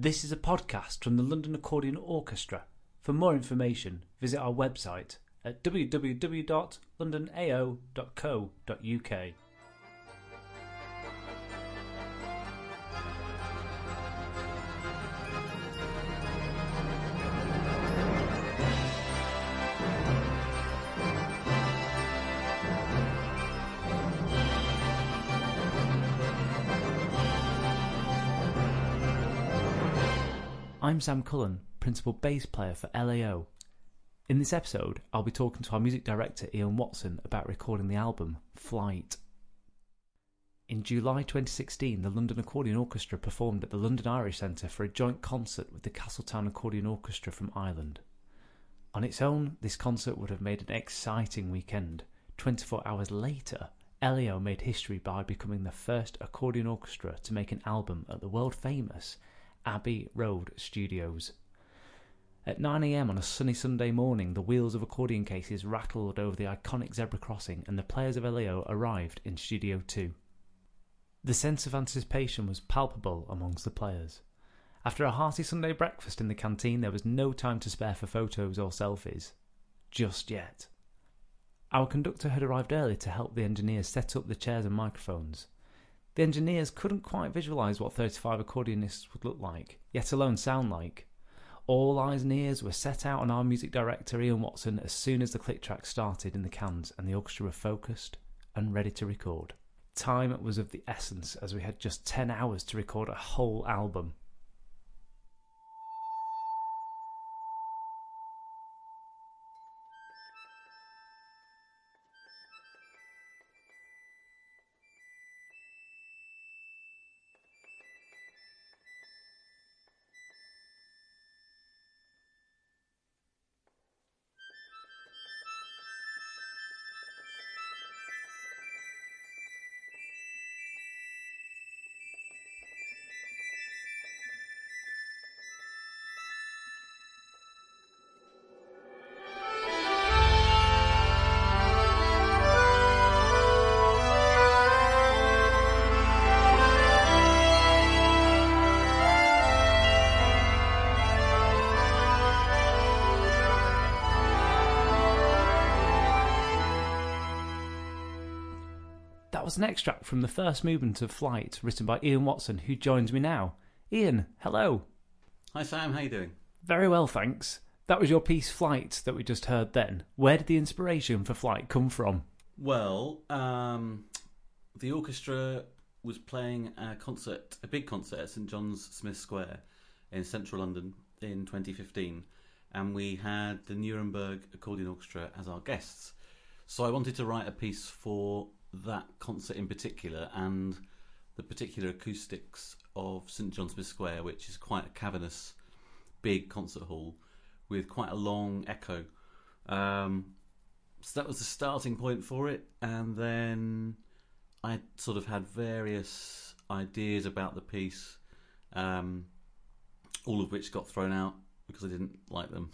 This is a podcast from the London Accordion Orchestra. For more information, visit our website at www.londonao.co.uk. I'm Sam Cullen, Principal Bass Player for LAO. In this episode, I'll be talking to our music director Ian Watson about recording the album, Flight. In July 2016, the London Accordion Orchestra performed at the London Irish Centre for a joint concert with the Castletown Accordion Orchestra from Ireland. On its own, this concert would have made an exciting weekend. 24 hours later, LAO made history by becoming the first accordion orchestra to make an album at the world-famous Abbey Road Studios. At 9 a.m. on a sunny Sunday morning, the wheels of accordion cases rattled over the iconic zebra crossing and the players of LAO arrived in Studio 2. The sense of anticipation was palpable amongst the players. After a hearty Sunday breakfast in the canteen, there was no time to spare for photos or selfies. Just yet. Our conductor had arrived early to help the engineers set up the chairs and microphones. The engineers couldn't quite visualise what 35 accordionists would look like, yet alone sound like. All eyes and ears were set out on our music director Ian Watson as soon as the click track started in the cans and the orchestra were focused and ready to record. Time was of the essence as we had just 10 hours to record a whole album. That was an extract from the first movement of Flight, written by Ian Watson, who joins me now. Ian, hello. Hi Sam, how you doing? Very well, thanks. That was your piece Flight that we just heard then. Where did the inspiration for Flight come from? Well, the orchestra was playing a big concert at St John's Smith Square in central London in 2015, and we had the Nuremberg Accordion Orchestra as our guests. So I wanted to write a piece for that concert in particular and the particular acoustics of St John's Smith Square, which is quite a cavernous big concert hall with quite a long echo, so that was the starting point for it. And then I sort of had various ideas about the piece, all of which got thrown out because I didn't like them.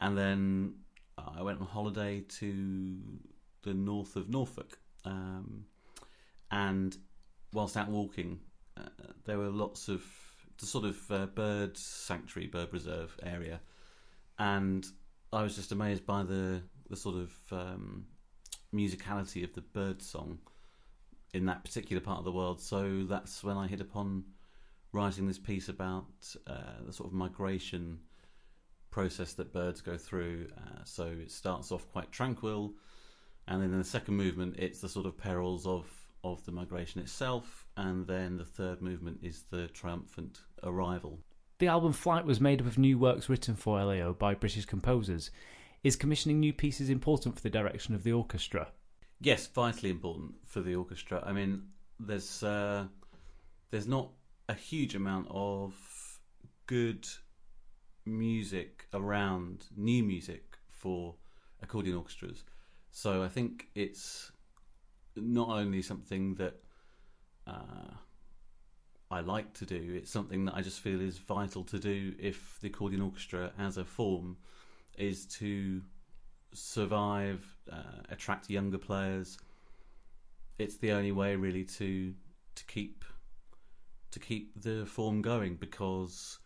And then I went on holiday to the north of Norfolk, and whilst out walking, there were lots of the sort of bird sanctuary, bird reserve area, and I was just amazed by the sort of musicality of the bird song in that particular part of the world. So that's when I hit upon writing this piece about the sort of migration process that birds go through. So it starts off quite tranquil, and then in the second movement, it's the sort of perils of the migration itself. And then the third movement is the triumphant arrival. The album Flight was made up of new works written for LAO by British composers. Is commissioning new pieces important for the direction of the orchestra? Yes, vitally important for the orchestra. I mean, there's not a huge amount of good music around, new music for accordion orchestras. So I think it's not only something that I like to do, it's something that I just feel is vital to do if the accordion orchestra as a form is to survive, attract younger players. It's the only way really to keep the form going, because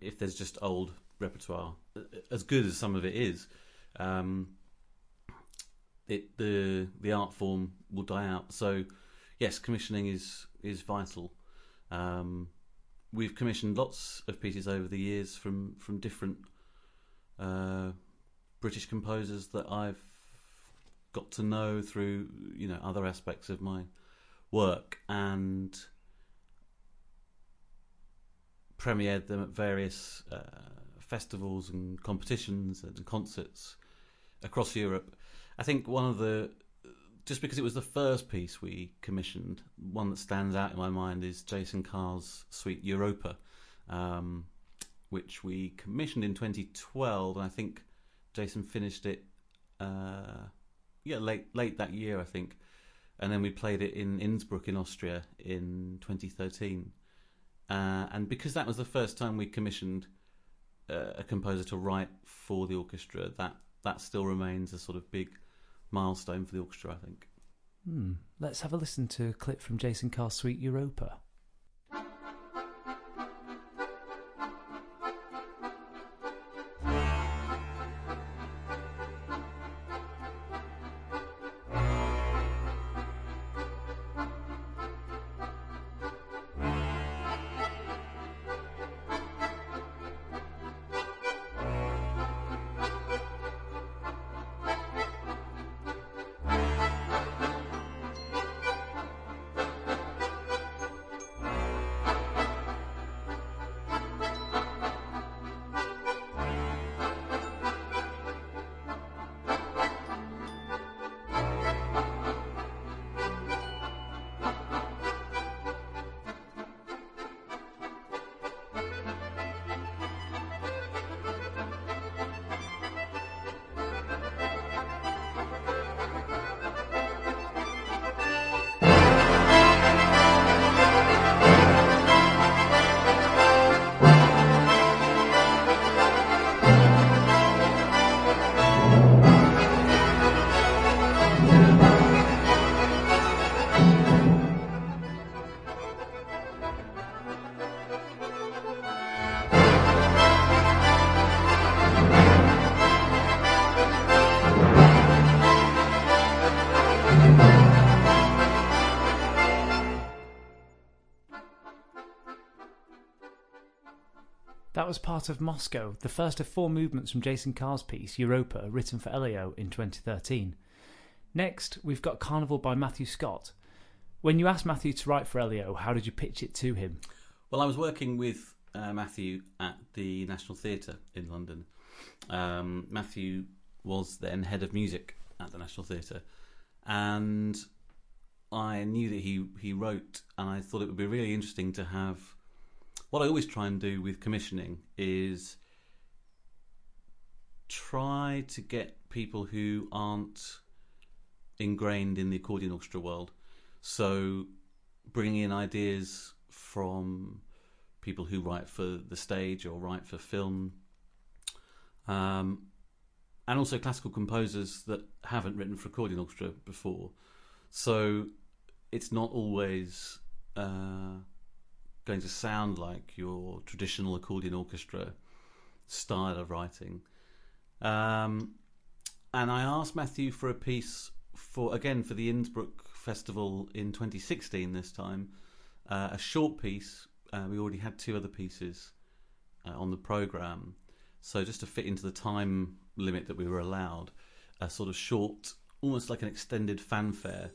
if there's just old repertoire, as good as some of it is, the art form will die out. So yes, commissioning is vital. We've commissioned lots of pieces over the years from different British composers that I've got to know through, you know, other aspects of my work, and premiered them at various festivals and competitions and concerts across Europe. I think just because it was the first piece we commissioned, one that stands out in my mind is Jason Carr's Suite Europa, which we commissioned in 2012, and I think Jason finished it late that year, I think, and then we played it in Innsbruck in Austria in 2013. And because that was the first time we commissioned a composer to write for the orchestra, that still remains a sort of big milestone for the orchestra, I think. Let's have a listen to a clip from Jason Carr's Suite Europa. That was part of Moscow, the first of four movements from Jason Carr's piece, Europa, written for Elio in 2013. Next, we've got Carnival by Matthew Scott. When you asked Matthew to write for Elio, how did you pitch it to him? Well, I was working with Matthew at the National Theatre in London. Matthew was then head of music at the National Theatre, and I knew that he wrote, and I thought it would be really interesting to have... What I always try and do with commissioning is try to get people who aren't ingrained in the accordion orchestra world. So bringing in ideas from people who write for the stage or write for film, and also classical composers that haven't written for accordion orchestra before. So it's not always... going to sound like your traditional accordion orchestra style of writing. And I asked Matthew for a piece for the Innsbruck Festival in 2016 this time, a short piece. We already had two other pieces on the programme, so just to fit into the time limit that we were allowed, a sort of short, almost like an extended fanfare.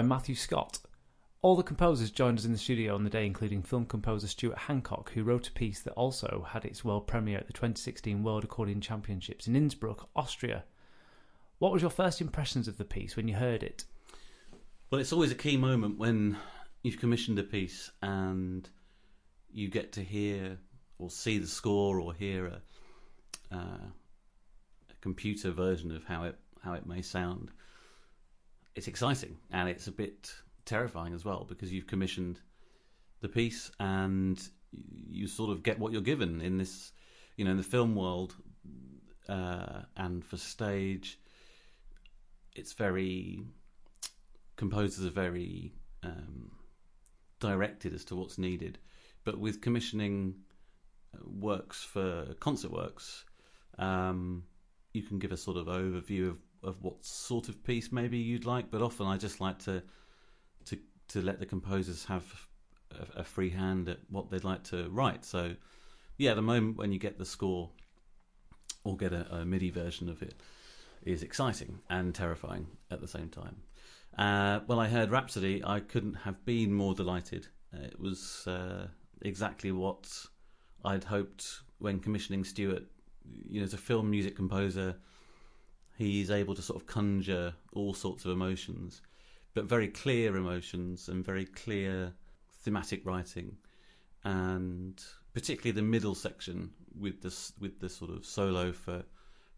by Matthew Scott. All the composers joined us in the studio on the day, including film composer Stuart Hancock, who wrote a piece that also had its world premiere at the 2016 World Accordion Championships in Innsbruck, Austria. What was your first impressions of the piece when you heard it? Well, it's always a key moment when you've commissioned a piece and you get to hear or see the score or hear a computer version of how it may sound. It's exciting, and it's a bit terrifying as well, because you've commissioned the piece and you sort of get what you're given in this, you know, in the film world, and for stage. Composers are very directed as to what's needed, but with commissioning works for concert works, you can give a sort of overview of what sort of piece maybe you'd like. But often I just like to let the composers have a free hand at what they'd like to write. So yeah, the moment when you get the score or get a MIDI version of it is exciting and terrifying at the same time. When I heard Rhapsody, I couldn't have been more delighted. It was exactly what I'd hoped when commissioning Stuart. You know, as a film music composer, he's able to sort of conjure all sorts of emotions, but very clear emotions and very clear thematic writing, and particularly the middle section with the sort of solo for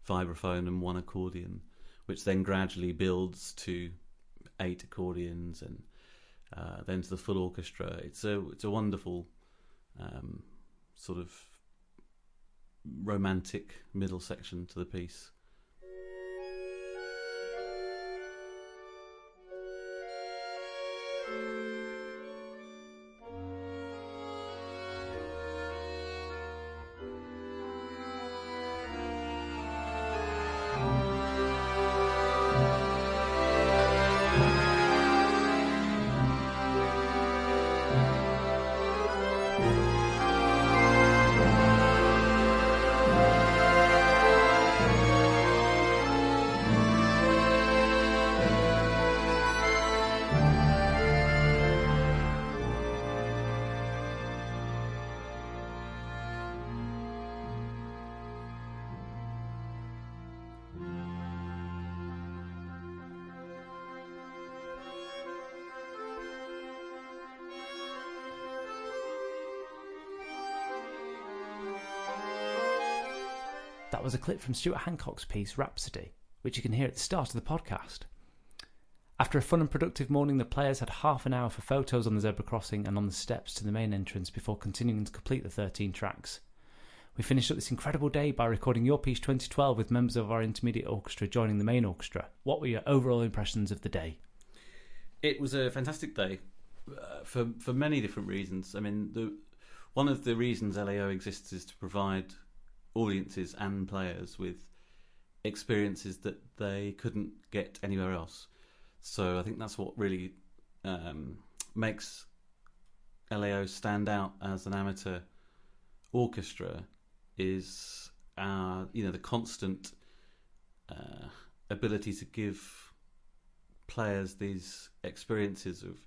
vibraphone and one accordion, which then gradually builds to 8 accordions and then to the full orchestra. It's a wonderful sort of romantic middle section to the piece. That was a clip from Stuart Hancock's piece, Rhapsody, which you can hear at the start of the podcast. After a fun and productive morning, the players had half an hour for photos on the zebra crossing and on the steps to the main entrance before continuing to complete the 13 tracks. We finished up this incredible day by recording your piece 2012 with members of our intermediate orchestra joining the main orchestra. What were your overall impressions of the day? It was a fantastic day for many different reasons. I mean, one of the reasons LAO exists is to provide audiences and players with experiences that they couldn't get anywhere else. So I think that's what really makes LAO stand out as an amateur orchestra, is the constant ability to give players these experiences of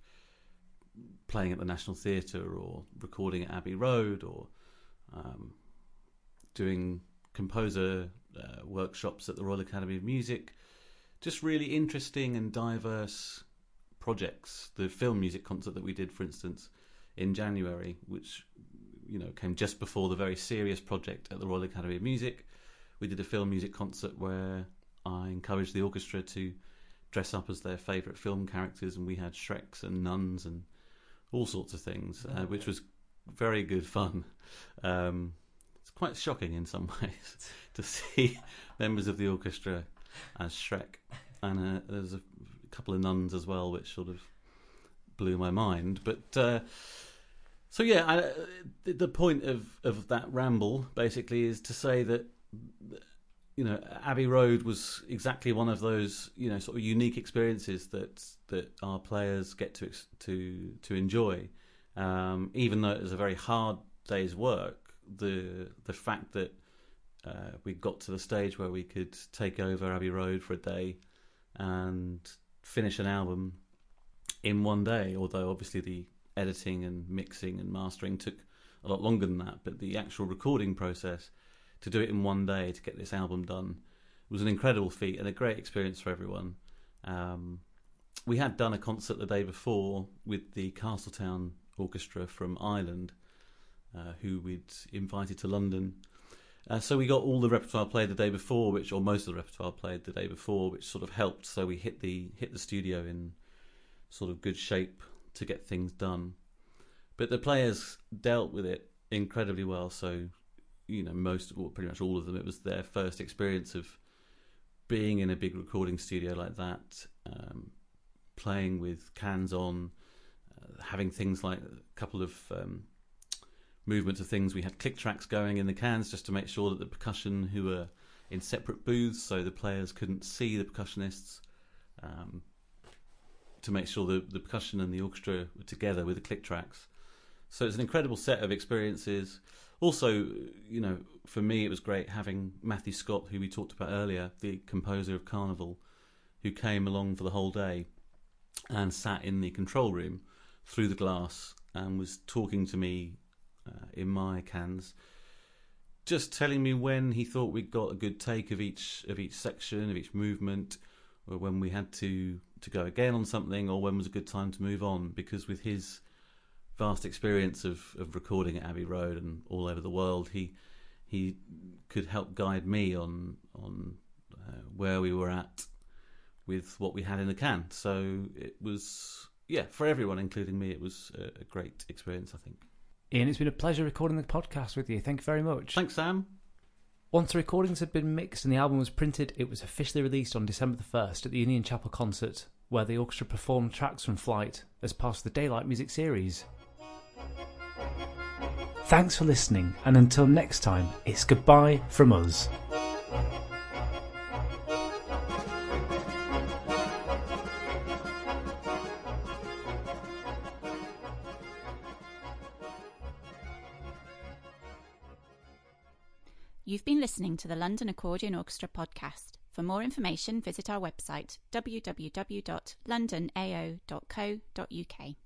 playing at the National Theatre or recording at Abbey Road or doing composer workshops at the Royal Academy of Music. Just really interesting and diverse projects. The film music concert that we did, for instance, in January, which came just before the very serious project at the Royal Academy of Music. We did a film music concert where I encouraged the orchestra to dress up as their favourite film characters, and we had Shreks and nuns and all sorts of things, which was very good fun. It's quite shocking in some ways to see members of the orchestra as Shrek, and there's a couple of nuns as well, which sort of blew my mind. But the point of that ramble basically is to say that Abbey Road was exactly one of those sort of unique experiences that our players get to enjoy, even though it was a very hard day's work. The fact that we got to the stage where we could take over Abbey Road for a day and finish an album in one day, although obviously the editing and mixing and mastering took a lot longer than that. But the actual recording process, to do it in one day, to get this album done, was an incredible feat and a great experience for everyone. We had done a concert the day before with the Castletown Orchestra from Ireland, who we'd invited to London. So we got all the repertoire played the day before, or most of the repertoire played the day before, which sort of helped. So we hit the studio in sort of good shape to get things done. But the players dealt with it incredibly well. So, you know, pretty much all of them, it was their first experience of being in a big recording studio like that, playing with cans on, having things like a couple of movements of things. We had click tracks going in the cans just to make sure that the percussion, who were in separate booths so the players couldn't see the percussionists, to make sure the percussion and the orchestra were together with the click tracks. So it's an incredible set of experiences. Also, you know, for me it was great having Matthew Scott, who we talked about earlier, the composer of Carnival, who came along for the whole day and sat in the control room through the glass and was talking to me in my cans, just telling me when he thought we got a good take of each section, of each movement, or when we had to go again on something, or when was a good time to move on. Because with his vast experience of recording at Abbey Road and all over the world, he could help guide me on where we were at with what we had in the can. So it was, for everyone, including me, it was a great experience, I think. Ian, it's been a pleasure recording the podcast with you. Thank you very much. Thanks, Sam. Once the recordings had been mixed and the album was printed, it was officially released on December the 1st at the Union Chapel concert, where the orchestra performed tracks from Flight as part of the Daylight Music Series. Thanks for listening, and until next time, it's goodbye from us. You've been listening to the London Accordion Orchestra podcast. For more information, visit our website www.londonao.co.uk.